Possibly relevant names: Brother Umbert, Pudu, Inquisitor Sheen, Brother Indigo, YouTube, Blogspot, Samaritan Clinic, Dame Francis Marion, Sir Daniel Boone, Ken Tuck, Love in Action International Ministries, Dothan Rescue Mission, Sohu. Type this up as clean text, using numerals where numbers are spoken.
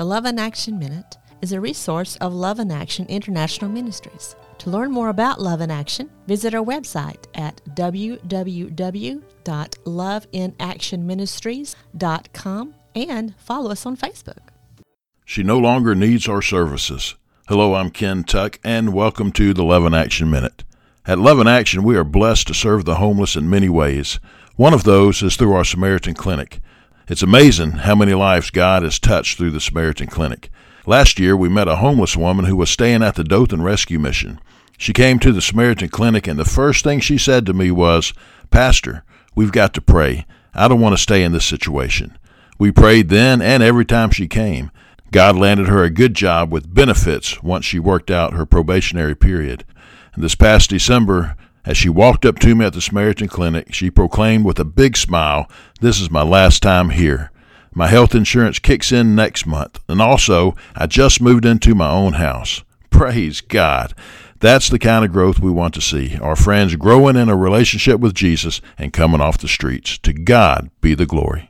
The Love in Action Minute is a resource of Love in Action International Ministries. To learn more about Love in Action, visit our website at www.loveinactionministries.com and follow us on Facebook. She no longer needs our services. Hello, I'm Ken Tuck, and welcome to the Love in Action Minute. At Love in Action, we are blessed to serve the homeless in many ways. One of those is through our Samaritan Clinic. It's amazing how many lives God has touched through the Samaritan Clinic. Last year, we met a homeless woman who was staying at the Dothan Rescue Mission. She came to the Samaritan Clinic, and the first thing she said to me was, "Pastor, we've got to pray. I don't want to stay in this situation." We prayed then and every time she came. God landed her a good job with benefits once she worked out her probationary period. And this past December, as she walked up to me at the Samaritan Clinic, she proclaimed with a big smile, "This is my last time here. My health insurance kicks in next month, and also, I just moved into my own house." Praise God. That's the kind of growth we want to see, our friends growing in a relationship with Jesus and coming off the streets. To God be the glory.